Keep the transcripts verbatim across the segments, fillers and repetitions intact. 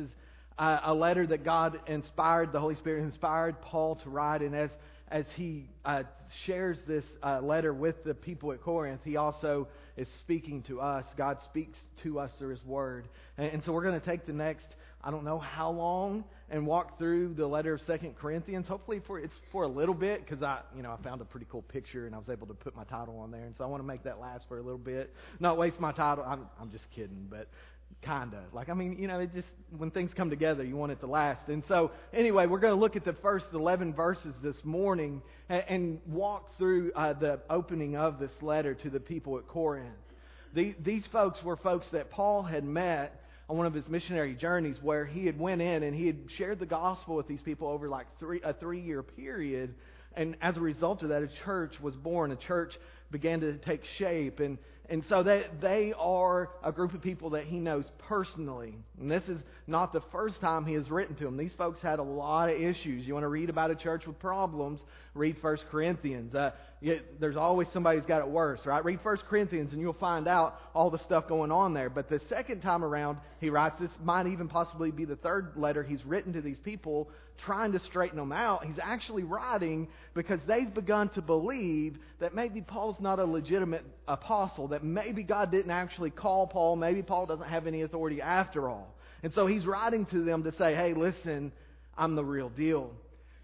is a, a letter that God inspired, the Holy Spirit inspired Paul to write. And as as he uh, shares this uh, letter with the people at Corinth, he also is speaking to us. God speaks to us through His Word. And, and so we're going to take the next, I don't know how long, and walk through the letter of Second Corinthians. Hopefully for it's for a little bit, because I, you know, I found a pretty cool picture and I was able to put my title on there. And so I want to make that last for a little bit, not waste my title. I'm, I'm just kidding, but kind of. Like, I mean, you know, it just, when things come together, you want it to last. And so, anyway, we're going to look at the first eleven verses this morning and, and walk through uh, the opening of this letter to the people at Corinth. The, these folks were folks that Paul had met on one of his missionary journeys, where he had went in and he had shared the gospel with these people over like three a three-year period. And as a result of that, a church was born. A church began to take shape. And, and so they, they are a group of people that he knows personally. And this is not the first time he has written to them. These folks had a lot of issues. You want to read about a church with problems, read First Corinthians. Uh, you, there's always somebody who's got it worse, right? Read First Corinthians and you'll find out all the stuff going on there. But the second time around he writes, this might even possibly be the third letter he's written to these people, trying to straighten them out. He's actually writing because they've begun to believe that maybe Paul's not a legitimate apostle, that maybe God didn't actually call Paul, maybe Paul doesn't have any authority after all. And so he's writing to them to say, hey, listen, I'm the real deal.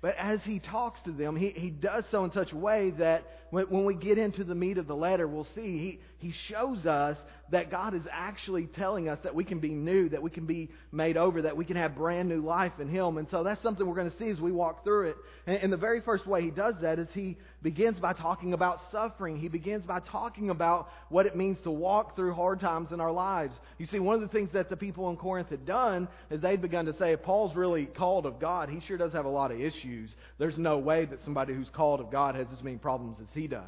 But as he talks to them, he, he does so in such a way that when, when we get into the meat of the letter, we'll see he, he shows us that God is actually telling us that we can be new, that we can be made over, that we can have brand new life in Him. And so that's something we're going to see as we walk through it. And, and the very first way he does that is he begins by talking about suffering. He begins by talking about what it means to walk through hard times in our lives. You see, one of the things that the people in Corinth had done is they'd begun to say, if Paul's really called of God, he sure does have a lot of issues. There's no way that somebody who's called of God has as many problems as he does.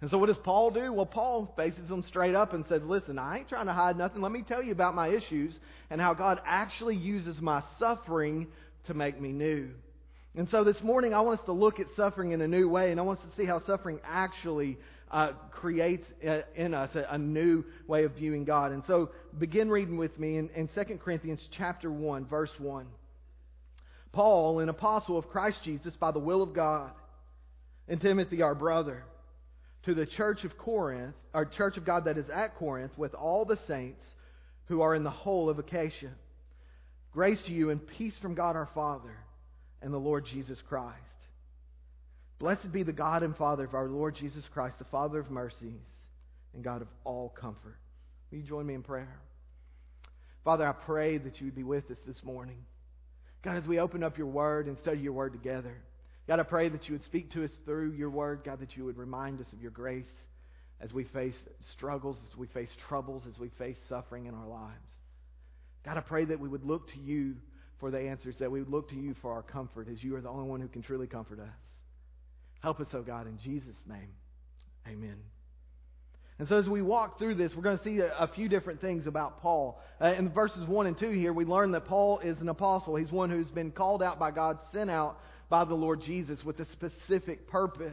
And so what does Paul do? Well, Paul faces them straight up and says, listen, I ain't trying to hide nothing. Let me tell you about my issues and how God actually uses my suffering to make me new. And so this morning I want us to look at suffering in a new way, and I want us to see how suffering actually uh, creates in us a, a new way of viewing God. And so begin reading with me in, in Second Corinthians chapter one, verse one. Paul, an apostle of Christ Jesus by the will of God, and Timothy our brother, to the church of Corinth, our church of God that is at Corinth, with all the saints who are in the whole of Asia. Grace to you and peace from God our Father and the Lord Jesus Christ. Blessed be the God and Father of our Lord Jesus Christ, the Father of mercies and God of all comfort. Will you join me in prayer? Father, I pray that you would be with us this morning. God, as we open up your word and study your word together, God, I pray that you would speak to us through your word. God, that you would remind us of your grace as we face struggles, as we face troubles, as we face suffering in our lives. God, I pray that we would look to you for the answers, that we would look to you for our comfort, as you are the only one who can truly comfort us. Help us, oh God, in Jesus' name. Amen. And so as we walk through this, we're going to see a, a few different things about Paul. Uh, in verses one and two here, we learn that Paul is an apostle. He's one who's been called out by God, sent out by the Lord Jesus with a specific purpose.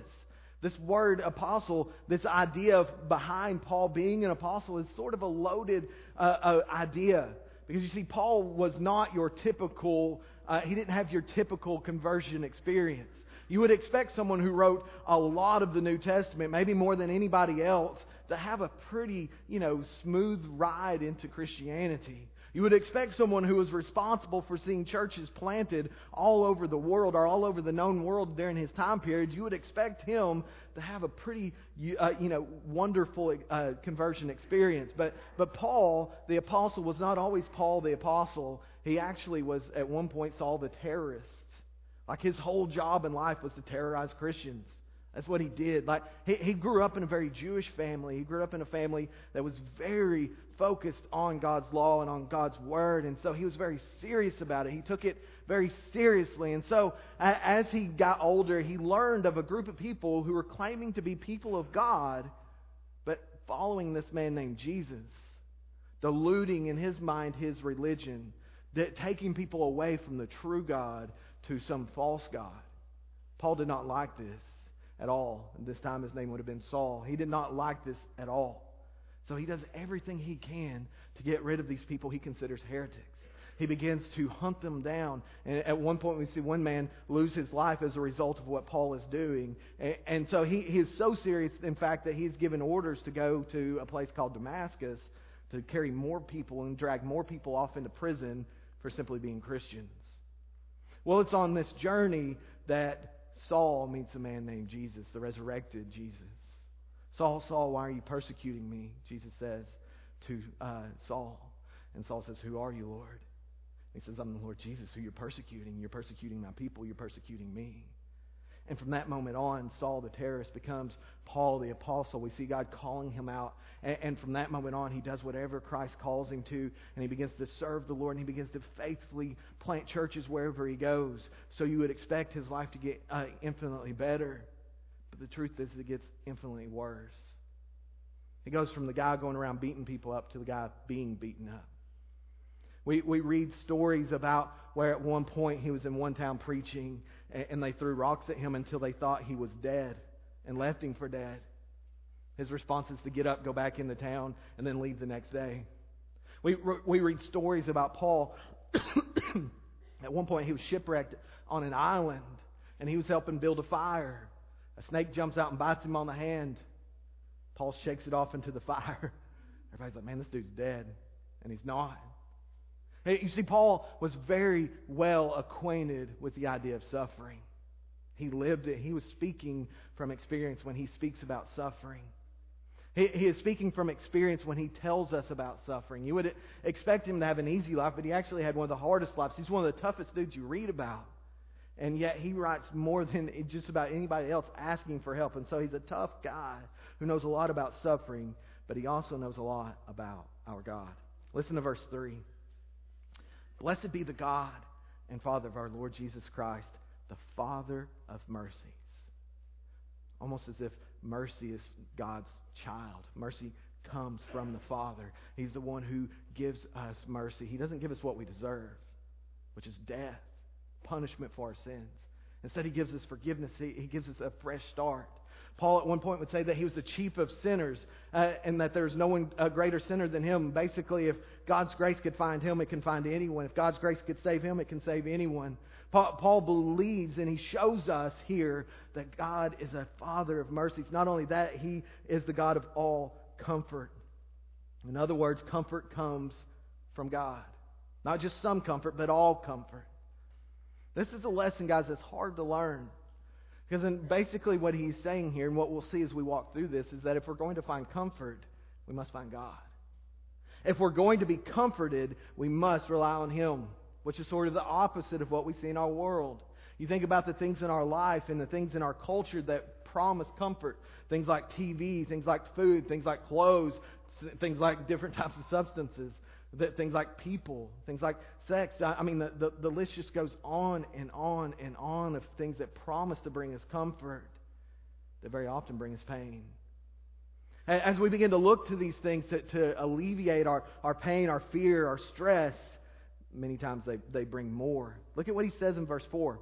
This word apostle, this idea of behind Paul being an apostle, is sort of a loaded uh, uh, idea. Because you see, Paul was not your typical, uh, he didn't have your typical conversion experience. You would expect someone who wrote a lot of the New Testament, maybe more than anybody else, to have a pretty, you know, smooth ride into Christianity. You would expect someone who was responsible for seeing churches planted all over the world or all over the known world during his time period. You would expect him to have a pretty, uh, you know, wonderful uh, conversion experience. But but Paul, the apostle, was not always Paul the apostle. He actually was, at one point, Saul the terrorist. Like, his whole job in life was to terrorize Christians. That's what he did. Like, he, he grew up in a very Jewish family. He grew up in a family that was very focused on God's law and on God's word. And so he was very serious about it. He took it very seriously. And so as he got older, he learned of a group of people who were claiming to be people of God, but following this man named Jesus, diluting in his mind his religion, that taking people away from the true God to some false god. Paul did not like this at all. This time his name would have been Saul. He did not like this at all. So he does everything he can to get rid of these people he considers heretics. He begins to hunt them down. And at one point we see one man lose his life as a result of what Paul is doing. And so he, he is so serious, in fact, that he's given orders to go to a place called Damascus to carry more people and drag more people off into prison for simply being Christians. Well, it's on this journey that Saul meets a man named Jesus, the resurrected Jesus. Saul, Saul, why are you persecuting me? Jesus says to uh, Saul. And Saul says, who are you, Lord? And he says, I'm the Lord Jesus, who you're persecuting. You're persecuting my people. You're persecuting me. And from that moment on, Saul the terrorist becomes Paul the apostle. We see God calling him out. And, and from that moment on, he does whatever Christ calls him to. And he begins to serve the Lord. And he begins to faithfully plant churches wherever he goes. So you would expect his life to get uh, infinitely better. But the truth is, it gets infinitely worse. It goes from the guy going around beating people up to the guy being beaten up. We we read stories about where at one point he was in one town preaching and, and they threw rocks at him until they thought he was dead and left him for dead. His response is to get up, go back into town, and then leave the next day. We we read stories about Paul. At one point he was shipwrecked on an island and he was helping build a fire. A snake jumps out and bites him on the hand. Paul shakes it off into the fire. Everybody's like, man, this dude's dead. And he's not. You see, Paul was very well acquainted with the idea of suffering. He lived it. He was speaking from experience when he speaks about suffering. He, he is speaking from experience when he tells us about suffering. You would expect him to have an easy life, but he actually had one of the hardest lives. He's one of the toughest dudes you read about. And yet he writes more than just about anybody else asking for help. And so he's a tough guy who knows a lot about suffering, but he also knows a lot about our God. Listen to verse three. Blessed be the God and Father of our Lord Jesus Christ, the Father of mercies. Almost as if mercy is God's child. Mercy comes from the Father. He's the one who gives us mercy. He doesn't give us what we deserve, which is death, punishment for our sins. Instead, he gives us forgiveness. He, he gives us a fresh start. Paul at one point would say that he was the chief of sinners uh, and that there's no one a greater sinner than him. Basically, if God's grace could find him, it can find anyone. If God's grace could save him, it can save anyone. Paul, Paul believes and he shows us here that God is a Father of mercies. Not only that, he is the God of all comfort. In other words, comfort comes from God. Not just some comfort, but all comfort. This is a lesson, guys, that's hard to learn. Because basically what he's saying here, and what we'll see as we walk through this, is that if we're going to find comfort, we must find God. If we're going to be comforted, we must rely on Him, which is sort of the opposite of what we see in our world. You think about the things in our life and the things in our culture that promise comfort. Things like T V, things like food, things like clothes, things like different types of substances, things like people, things like sex. I mean, the, the, the list just goes on and on and on of things that promise to bring us comfort that very often bring us pain. As we begin to look to these things to, to alleviate our, our pain, our fear, our stress, many times they, they bring more. Look at what he says in verse four.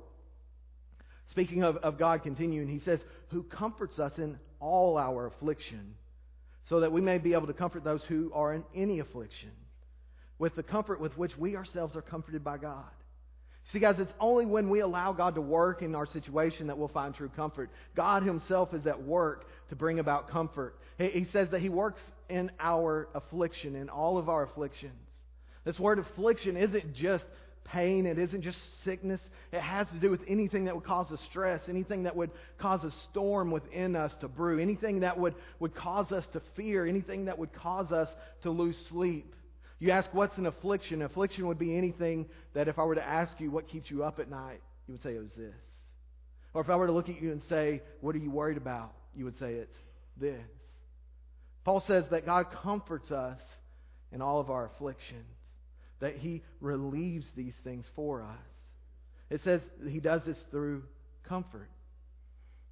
Speaking of, of God continuing, he says, who comforts us in all our affliction, so that we may be able to comfort those who are in any affliction, with the comfort with which we ourselves are comforted by God. See, guys, it's only when we allow God to work in our situation that we'll find true comfort. God Himself is at work to bring about comfort. He, he says that He works in our affliction, in all of our afflictions. This word affliction isn't just pain. It isn't just sickness. It has to do with anything that would cause us stress, anything that would cause a storm within us to brew, anything that would, would cause us to fear, anything that would cause us to lose sleep. You ask, what's an affliction? Affliction would be anything that if I were to ask you what keeps you up at night, you would say it was this. Or if I were to look at you and say, what are you worried about? You would say it's this. Paul says that God comforts us in all of our afflictions, that He relieves these things for us. It says He does this through comfort.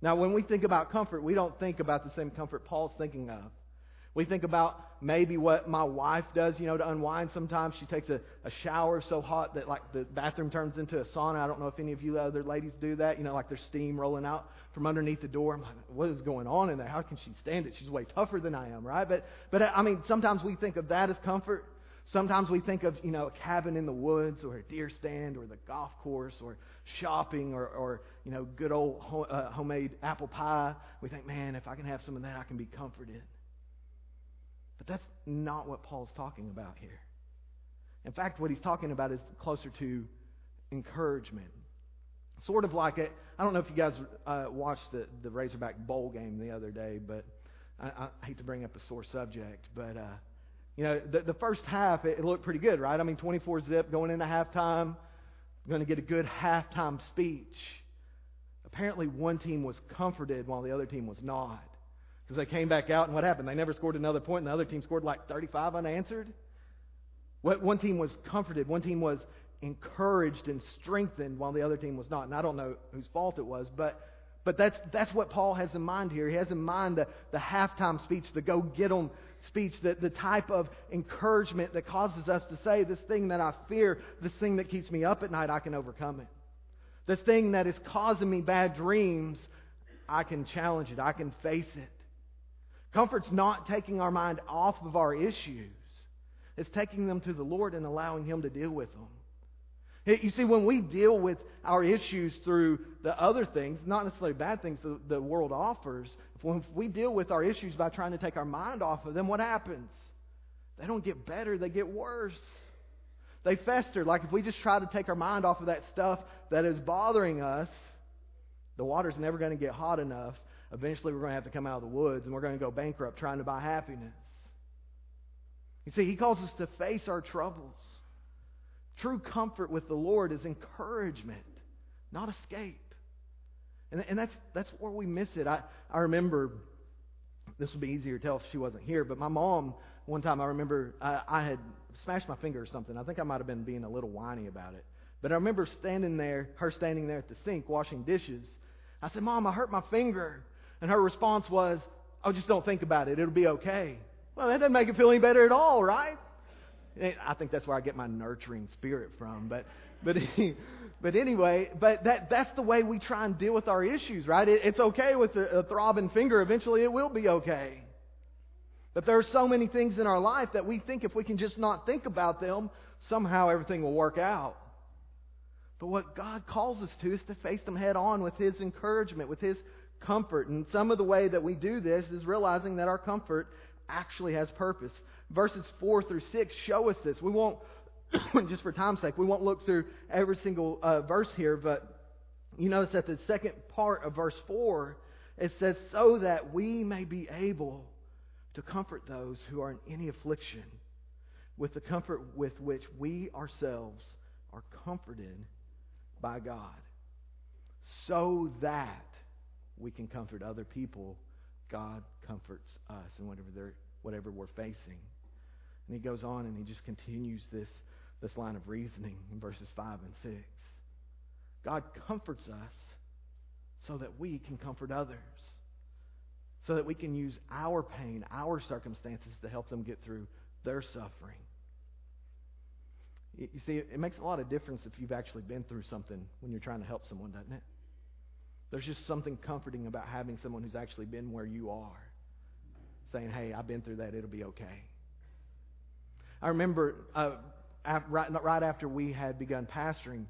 Now, when we think about comfort, we don't think about the same comfort Paul's thinking of. We think about maybe what my wife does, you know, to unwind sometimes. She takes a, a shower so hot that, like, the bathroom turns into a sauna. I don't know if any of you other ladies do that. You know, like there's steam rolling out from underneath the door. I'm like, what is going on in there? How can she stand it? She's way tougher than I am, right? But, but I mean, sometimes we think of that as comfort. Sometimes we think of, you know, a cabin in the woods or a deer stand or the golf course or shopping or, or you know, good old ho- uh, homemade apple pie. We think, man, if I can have some of that, I can be comforted. But that's not what Paul's talking about here. In fact, what he's talking about is closer to encouragement. Sort of like it. I don't know if you guys uh, watched the, the Razorback Bowl game the other day, but I, I hate to bring up a sore subject, but... Uh, You know, the, the first half, it, it looked pretty good, right? I mean, twenty-four zip, going into halftime, going to get a good halftime speech. Apparently, one team was comforted while the other team was not. Because they came back out, and what happened? They never scored another point, and the other team scored like thirty-five unanswered. What, one team was comforted. One team was encouraged and strengthened while the other team was not. And I don't know whose fault it was, but... But that's that's what Paul has in mind here. He has in mind the, the halftime speech, the go-get-em speech, the, the type of encouragement that causes us to say, this thing that I fear, this thing that keeps me up at night, I can overcome it. This thing that is causing me bad dreams, I can challenge it. I can face it. Comfort's not taking our mind off of our issues. It's taking them to the Lord and allowing Him to deal with them. You see, when we deal with our issues through the other things, not necessarily bad things the, the world offers, if we deal with our issues by trying to take our mind off of them, what happens? They don't get better, they get worse. They fester. Like if we just try to take our mind off of that stuff that is bothering us, the water's never going to get hot enough. Eventually we're going to have to come out of the woods and we're going to go bankrupt trying to buy happiness. You see, He calls us to face our troubles. True comfort with the Lord is encouragement, not escape. And, and that's that's where we miss it. I, I remember, this would be easier to tell if she wasn't here, but my mom, one time I remember I, I had smashed my finger or something. I think I might have been being a little whiny about it. But I remember standing there, her standing there at the sink washing dishes. I said, Mom, I hurt my finger. And her response was, oh, just don't think about it. It'll be okay. Well, that doesn't make it feel any better at all, right? I think that's where I get my nurturing spirit from. But but, but anyway, but that that's the way we try and deal with our issues, right? It, it's okay with a, a throbbing finger. Eventually it will be okay. But there are so many things in our life that we think if we can just not think about them, somehow everything will work out. But what God calls us to is to face them head on with His encouragement, with His comfort. And some of the way that we do this is realizing that our comfort actually has purpose. Verses four through six show us this. We won't, just for time's sake, we won't look through every single uh, verse here, but you notice that the second part of verse four, it says, so that we may be able to comfort those who are in any affliction with the comfort with which we ourselves are comforted by God. So that we can comfort other people, God comforts us in whatever they're, whatever we're facing. And he goes on and he just continues this, this line of reasoning in verses five and six. God comforts us so that we can comfort others, so that we can use our pain, our circumstances to help them get through their suffering. You see, it makes a lot of difference if you've actually been through something when you're trying to help someone, doesn't it? There's just something comforting about having someone who's actually been where you are, saying, hey, I've been through that, it'll be okay. I remember uh, right, right after we had begun pastoring,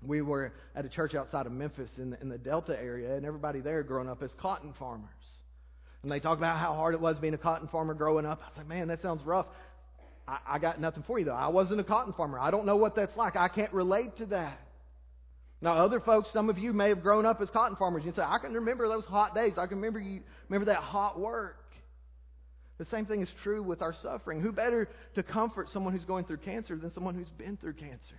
we were at a church outside of Memphis in the, in the Delta area, and everybody there growing up is cotton farmers. And they talk about how hard it was being a cotton farmer growing up. I was like, man, that sounds rough. I, I got nothing for you, though. I wasn't a cotton farmer. I don't know what that's like. I can't relate to that. Now, other folks, some of you may have grown up as cotton farmers. You say, I can remember those hot days. I can remember you remember that hot work. The same thing is true with our suffering. Who better to comfort someone who's going through cancer than someone who's been through cancer?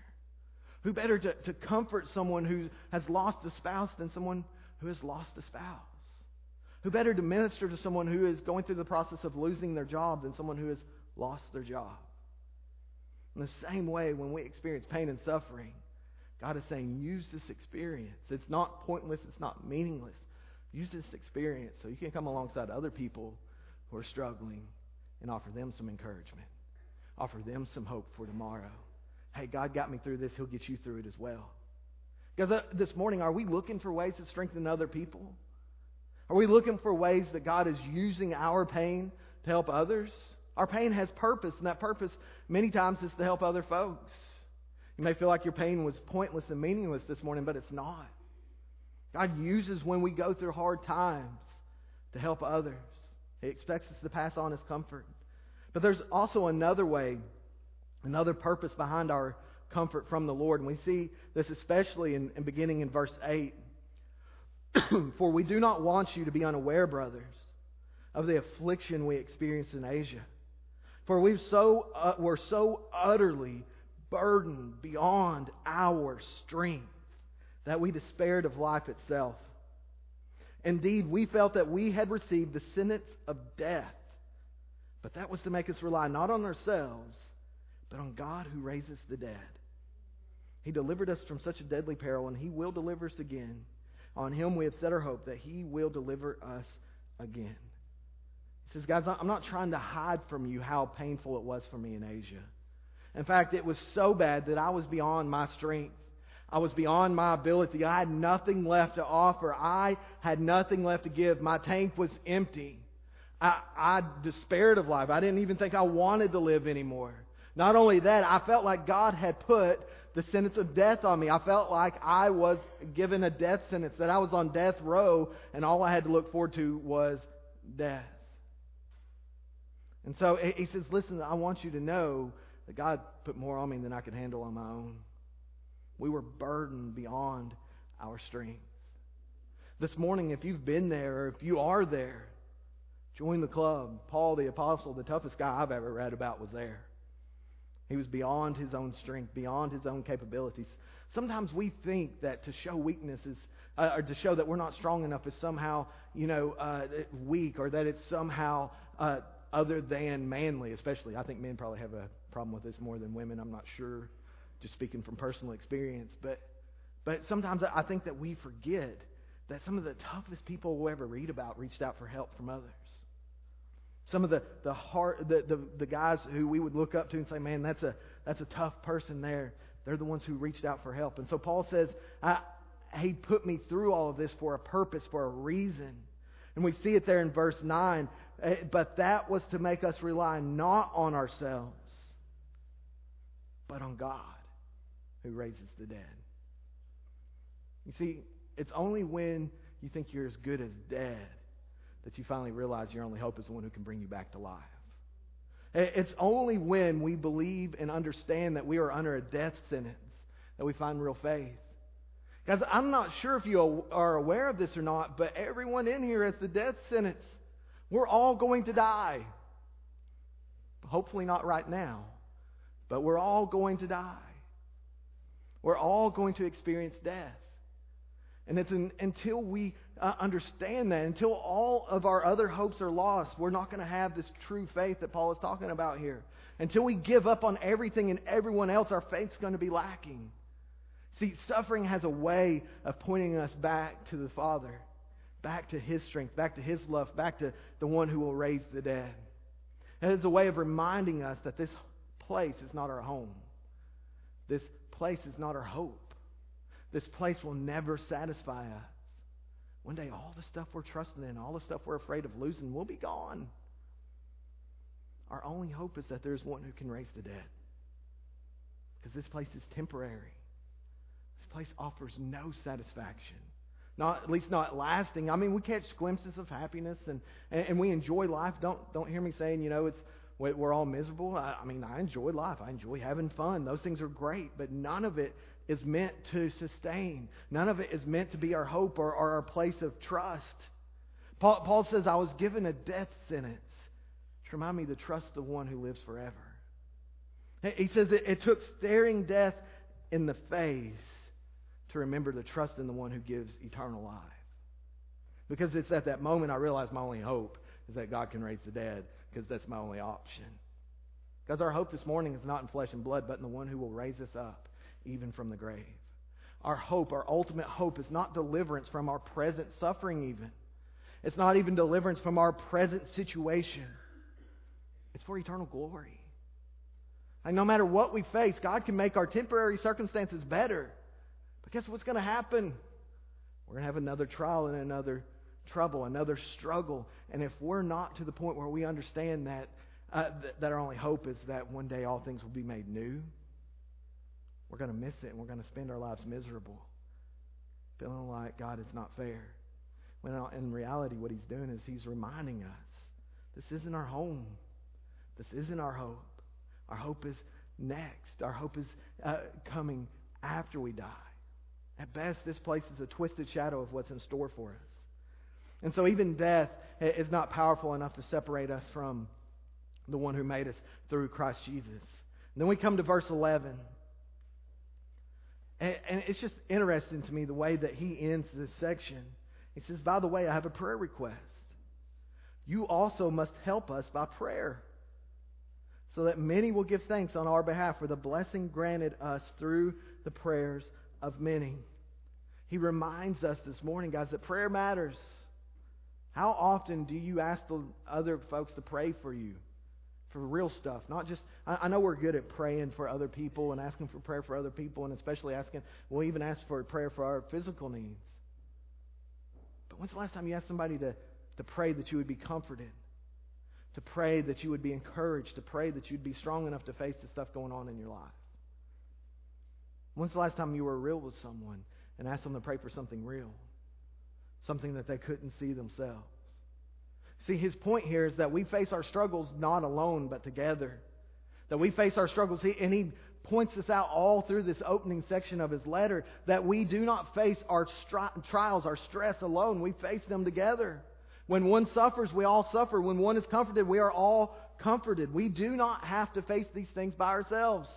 Who better to, to comfort someone who has lost a spouse than someone who has lost a spouse? Who better to minister to someone who is going through the process of losing their job than someone who has lost their job? In the same way, when we experience pain and suffering, God is saying, use this experience. It's not pointless. It's not meaningless. Use this experience so you can come alongside other people who are struggling and offer them some encouragement. Offer them some hope for tomorrow. Hey, God got me through this. He'll get you through it as well. Because uh, this morning, are we looking for ways to strengthen other people? Are we looking for ways that God is using our pain to help others? Our pain has purpose, and that purpose many times is to help other folks. You may feel like your pain was pointless and meaningless this morning, but it's not. God uses when we go through hard times to help others. He expects us to pass on His comfort. But there's also another way, another purpose behind our comfort from the Lord. And we see this especially in, in beginning in verse eight. For we do not want you to be unaware, brothers, of the affliction we experienced in Asia. For we so, uh, were so utterly burdened beyond our strength that we despaired of life itself. Indeed, we felt that we had received the sentence of death, but that was to make us rely not on ourselves, but on God who raises the dead. He delivered us from such a deadly peril, and He will deliver us again. On Him we have set our hope that He will deliver us again. He says, guys, I'm not trying to hide from you how painful it was for me in Asia. In fact, it was so bad that I was beyond my strength. I was beyond my ability. I had nothing left to offer. I had nothing left to give. My tank was empty. I, I despaired of life. I didn't even think I wanted to live anymore. Not only that, I felt like God had put the sentence of death on me. I felt like I was given a death sentence, that I was on death row, and all I had to look forward to was death. And so he says, listen, I want you to know that God put more on me than I could handle on my own. We were burdened beyond our strength. This morning, if you've been there, or if you are there, join the club. Paul the Apostle, the toughest guy I've ever read about, was there. He was beyond his own strength, beyond his own capabilities. Sometimes we think that to show weakness is, uh, or to show that we're not strong enough is somehow, you know, uh, weak, or that it's somehow uh, other than manly, especially. I think men probably have a problem with this more than women. I'm not sure. Just speaking from personal experience. But, but sometimes I think that we forget that some of the toughest people we'll ever read about reached out for help from others. Some of the the, hard, the the the guys who we would look up to and say, man, that's a that's a tough person there. They're the ones who reached out for help. And so Paul says, I, he put me through all of this for a purpose, for a reason. And we see it there in verse nine. But that was to make us rely not on ourselves, but on God who raises the dead. You see, it's only when you think you're as good as dead that you finally realize your only hope is the one who can bring you back to life. It's only when we believe and understand that we are under a death sentence that we find real faith. Guys, I'm not sure if you are aware of this or not, but everyone in here has the death sentence. We're all going to die. Hopefully not right now, but we're all going to die. We're all going to experience death. And it's an, until we uh, understand that, until all of our other hopes are lost, we're not going to have this true faith that Paul is talking about here. Until we give up on everything and everyone else, our faith's going to be lacking. See, suffering has a way of pointing us back to the Father, back to His strength, back to His love, back to the one who will raise the dead. And it's a way of reminding us that this place is not our home. This place is not our hope. This place will never satisfy us. One day, all the stuff we're trusting in, all the stuff we're afraid of losing, will be gone. Our only hope is that there's one who can raise the dead. Because this place is temporary. This place offers no satisfaction. Not, at least not lasting. I mean, we catch glimpses of happiness and, and, and we enjoy life. Don't, don't hear me saying, you know, it's we're all miserable. I, I mean, I enjoy life. I enjoy having fun. Those things are great, but none of it is meant to sustain. None of it is meant to be our hope or, or our place of trust. Paul, Paul says, I was given a death sentence to remind me to trust the one who lives forever. He says it, it took staring death in the face to remember to trust in the one who gives eternal life. Because it's at that moment I realized my only hope is that God can raise the dead, because that's my only option. Because our hope this morning is not in flesh and blood, but in the one who will raise us up, even from the grave. Our hope, our ultimate hope, is not deliverance from our present suffering even. It's not even deliverance from our present situation. It's for eternal glory. And no matter what we face, God can make our temporary circumstances better. But guess what's going to happen? We're going to have another trial and another trouble, another struggle. And if we're not to the point where we understand that uh, th- that our only hope is that one day all things will be made new, we're going to miss it, and we're going to spend our lives miserable, feeling like God is not fair. When in reality, what he's doing is he's reminding us, this isn't our home. This isn't our hope. Our hope is next. Our hope is uh, coming after we die. At best, this place is a twisted shadow of what's in store for us. And so even death is not powerful enough to separate us from the one who made us through Christ Jesus. And then we come to verse eleven. And, and it's just interesting to me the way that he ends this section. He says, by the way, I have a prayer request. You also must help us by prayer, so that many will give thanks on our behalf for the blessing granted us through the prayers of many. He reminds us this morning, guys, that prayer matters. How often do you ask the other folks to pray for you? For real stuff. Not just, I, I know we're good at praying for other people and asking for prayer for other people, and especially asking, we'll even ask for prayer for our physical needs. But when's the last time you asked somebody to, to pray that you would be comforted? To pray that you would be encouraged, to pray that you'd be strong enough to face the stuff going on in your life? When's the last time you were real with someone and asked them to pray for something real? Something that they couldn't see themselves? See, his point here is that we face our struggles not alone but together. That we face our struggles, and he points this out all through this opening section of his letter, that we do not face our stri- trials, our stress alone. We face them together. When one suffers, we all suffer. When one is comforted, we are all comforted. We do not have to face these things by ourselves.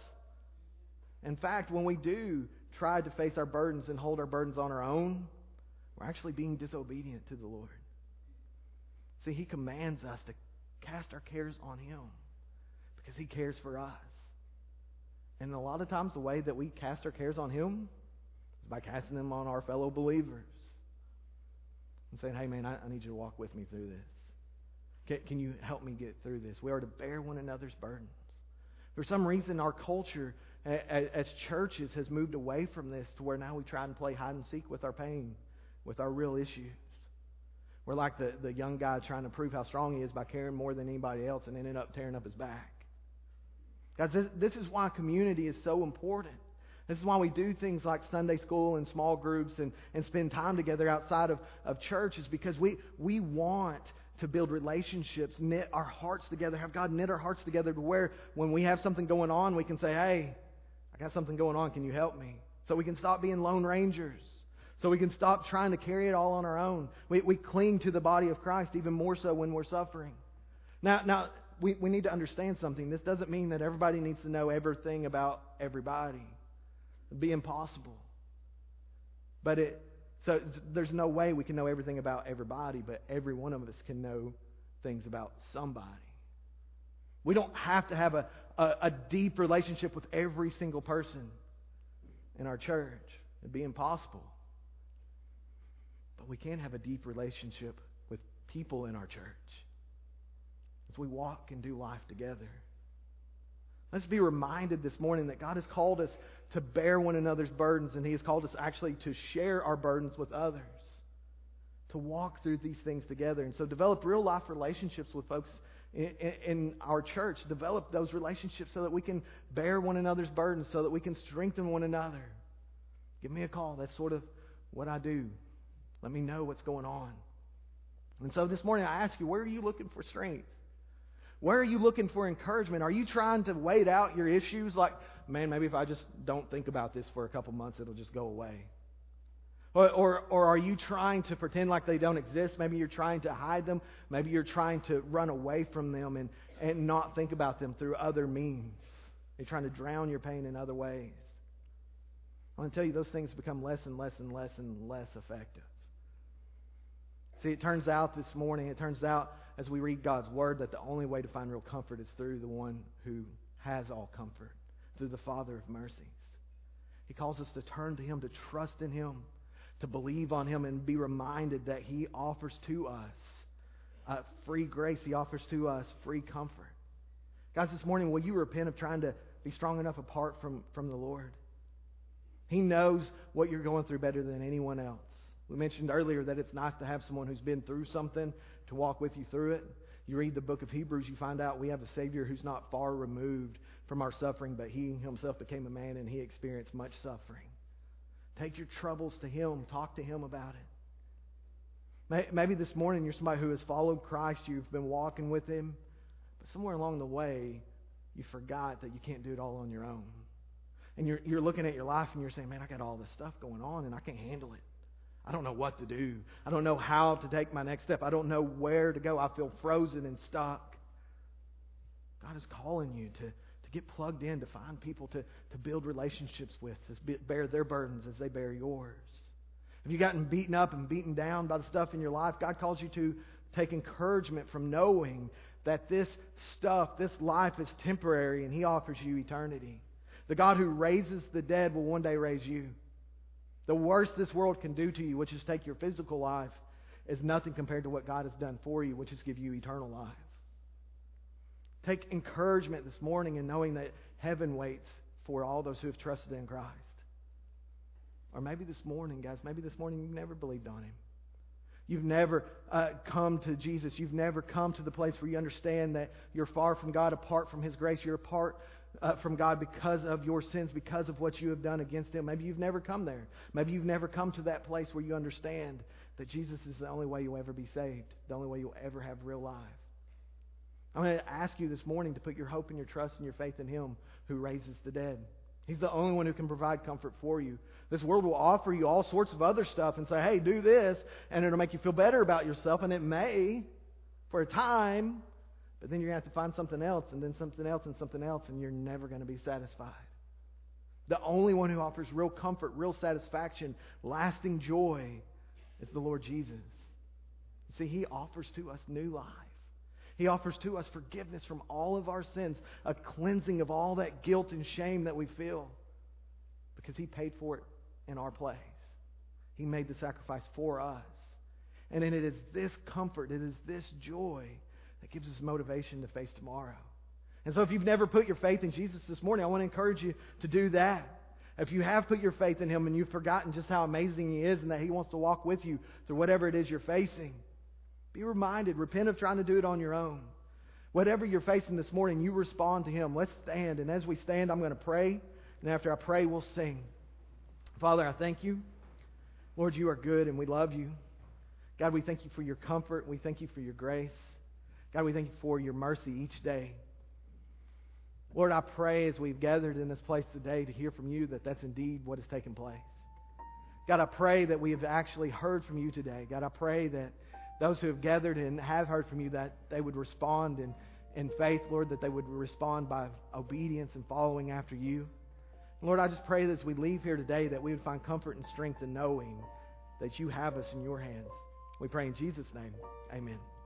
In fact, when we do try to face our burdens and hold our burdens on our own, we're actually being disobedient to the Lord. See, he commands us to cast our cares on him because he cares for us. And a lot of times the way that we cast our cares on him is by casting them on our fellow believers. And saying, hey man, I, I need you to walk with me through this. Can, can you help me get through this? We are to bear one another's burdens. For some reason, our culture as, as churches has moved away from this to where now we try and play hide and seek with our pain, with our real issues. We're like the, the young guy trying to prove how strong he is by caring more than anybody else and ended up tearing up his back. Guys, this, this is why community is so important. This is why we do things like Sunday school and small groups and, and spend time together outside of, of church, is because we, we want to build relationships, knit our hearts together, have God knit our hearts together to where when we have something going on, we can say, hey, I got something going on, can you help me? So we can stop being lone rangers. So we can stop trying to carry it all on our own. We, we cling to the body of Christ even more so when we're suffering. Now, now we, we need to understand something. This doesn't mean that everybody needs to know everything about everybody. It'd be impossible. But it so there's no way we can know everything about everybody, but every one of us can know things about somebody. We don't have to have a, a, a deep relationship with every single person in our church. It'd be impossible. But we can have a deep relationship with people in our church as we walk and do life together. Let's be reminded this morning that God has called us to bear one another's burdens, and he has called us actually to share our burdens with others, to walk through these things together. And so develop real-life relationships with folks in, in our church. Develop those relationships so that we can bear one another's burdens, so that we can strengthen one another. Give me a call. That's sort of what I do. Let me know what's going on. And so this morning I ask you, where are you looking for strength? Where are you looking for encouragement? Are you trying to wait out your issues like, man, maybe if I just don't think about this for a couple months, it'll just go away? Or, or or are you trying to pretend like they don't exist? Maybe you're trying to hide them. Maybe you're trying to run away from them and, and not think about them through other means. You're trying to drown your pain in other ways. I want to tell you, those things become less and less and less and less effective. See, it turns out this morning, it turns out as we read God's Word, that the only way to find real comfort is through the one who has all comfort, through the Father of mercies. He calls us to turn to him, to trust in him, to believe on him, and be reminded that he offers to us uh, free grace. He offers to us free comfort. Guys, this morning, will you repent of trying to be strong enough apart from, from the Lord? He knows what you're going through better than anyone else. We mentioned earlier that it's nice to have someone who's been through something to walk with you through it. You read the book of Hebrews, you find out we have a Savior who's not far removed from our suffering, but he himself became a man and he experienced much suffering. Take your troubles to him. Talk to him about it. Maybe this morning you're somebody who has followed Christ. You've been walking with him. But somewhere along the way, you forgot that you can't do it all on your own. And you're, you're looking at your life and you're saying, man, I got all this stuff going on and I can't handle it. I don't know what to do. I don't know how to take my next step. I don't know where to go. I feel frozen and stuck. God is calling you to, to get plugged in, to find people to, to build relationships with, to bear their burdens as they bear yours. Have you gotten beaten up and beaten down by the stuff in your life? God calls you to take encouragement from knowing that this stuff, this life is temporary and He offers you eternity. The God who raises the dead will one day raise you. The worst this world can do to you, which is take your physical life, is nothing compared to what God has done for you, which is give you eternal life. Take encouragement this morning in knowing that heaven waits for all those who have trusted in Christ. Or maybe this morning, guys, maybe this morning you've never believed on Him. You've never uh, come to Jesus. You've never come to the place where you understand that you're far from God, apart from His grace. You're apart Uh, from God because of your sins, because of what you have done against Him. Maybe you've never come there. Maybe you've never come to that place where you understand that Jesus is the only way you'll ever be saved, the only way you'll ever have real life. I'm going to ask you this morning to put your hope and your trust and your faith in Him who raises the dead. He's the only one who can provide comfort for you. This world will offer you all sorts of other stuff and say, hey, do this, and it'll make you feel better about yourself, and it may for a time. But then you're going to have to find something else, and then something else, and something else, and you're never going to be satisfied. The only one who offers real comfort, real satisfaction, lasting joy is the Lord Jesus. See, He offers to us new life. He offers to us forgiveness from all of our sins, a cleansing of all that guilt and shame that we feel, because He paid for it in our place. He made the sacrifice for us. And it is this comfort, it is this joy that gives us motivation to face tomorrow. And so if you've never put your faith in Jesus this morning, I want to encourage you to do that. If you have put your faith in Him and you've forgotten just how amazing He is and that He wants to walk with you through whatever it is you're facing, be reminded, repent of trying to do it on your own. Whatever you're facing this morning, you respond to Him. Let's stand. And as we stand, I'm going to pray. And after I pray, we'll sing. Father, I thank You. Lord, You are good and we love You. God, we thank You for Your comfort. We thank You for Your grace. God, we thank You for Your mercy each day. Lord, I pray as we've gathered in this place today to hear from You that that's indeed what has taken place. God, I pray that we have actually heard from You today. God, I pray that those who have gathered and have heard from You, that they would respond in, in faith, Lord, that they would respond by obedience and following after You. Lord, I just pray that as we leave here today that we would find comfort and strength in knowing that You have us in Your hands. We pray in Jesus' name. Amen.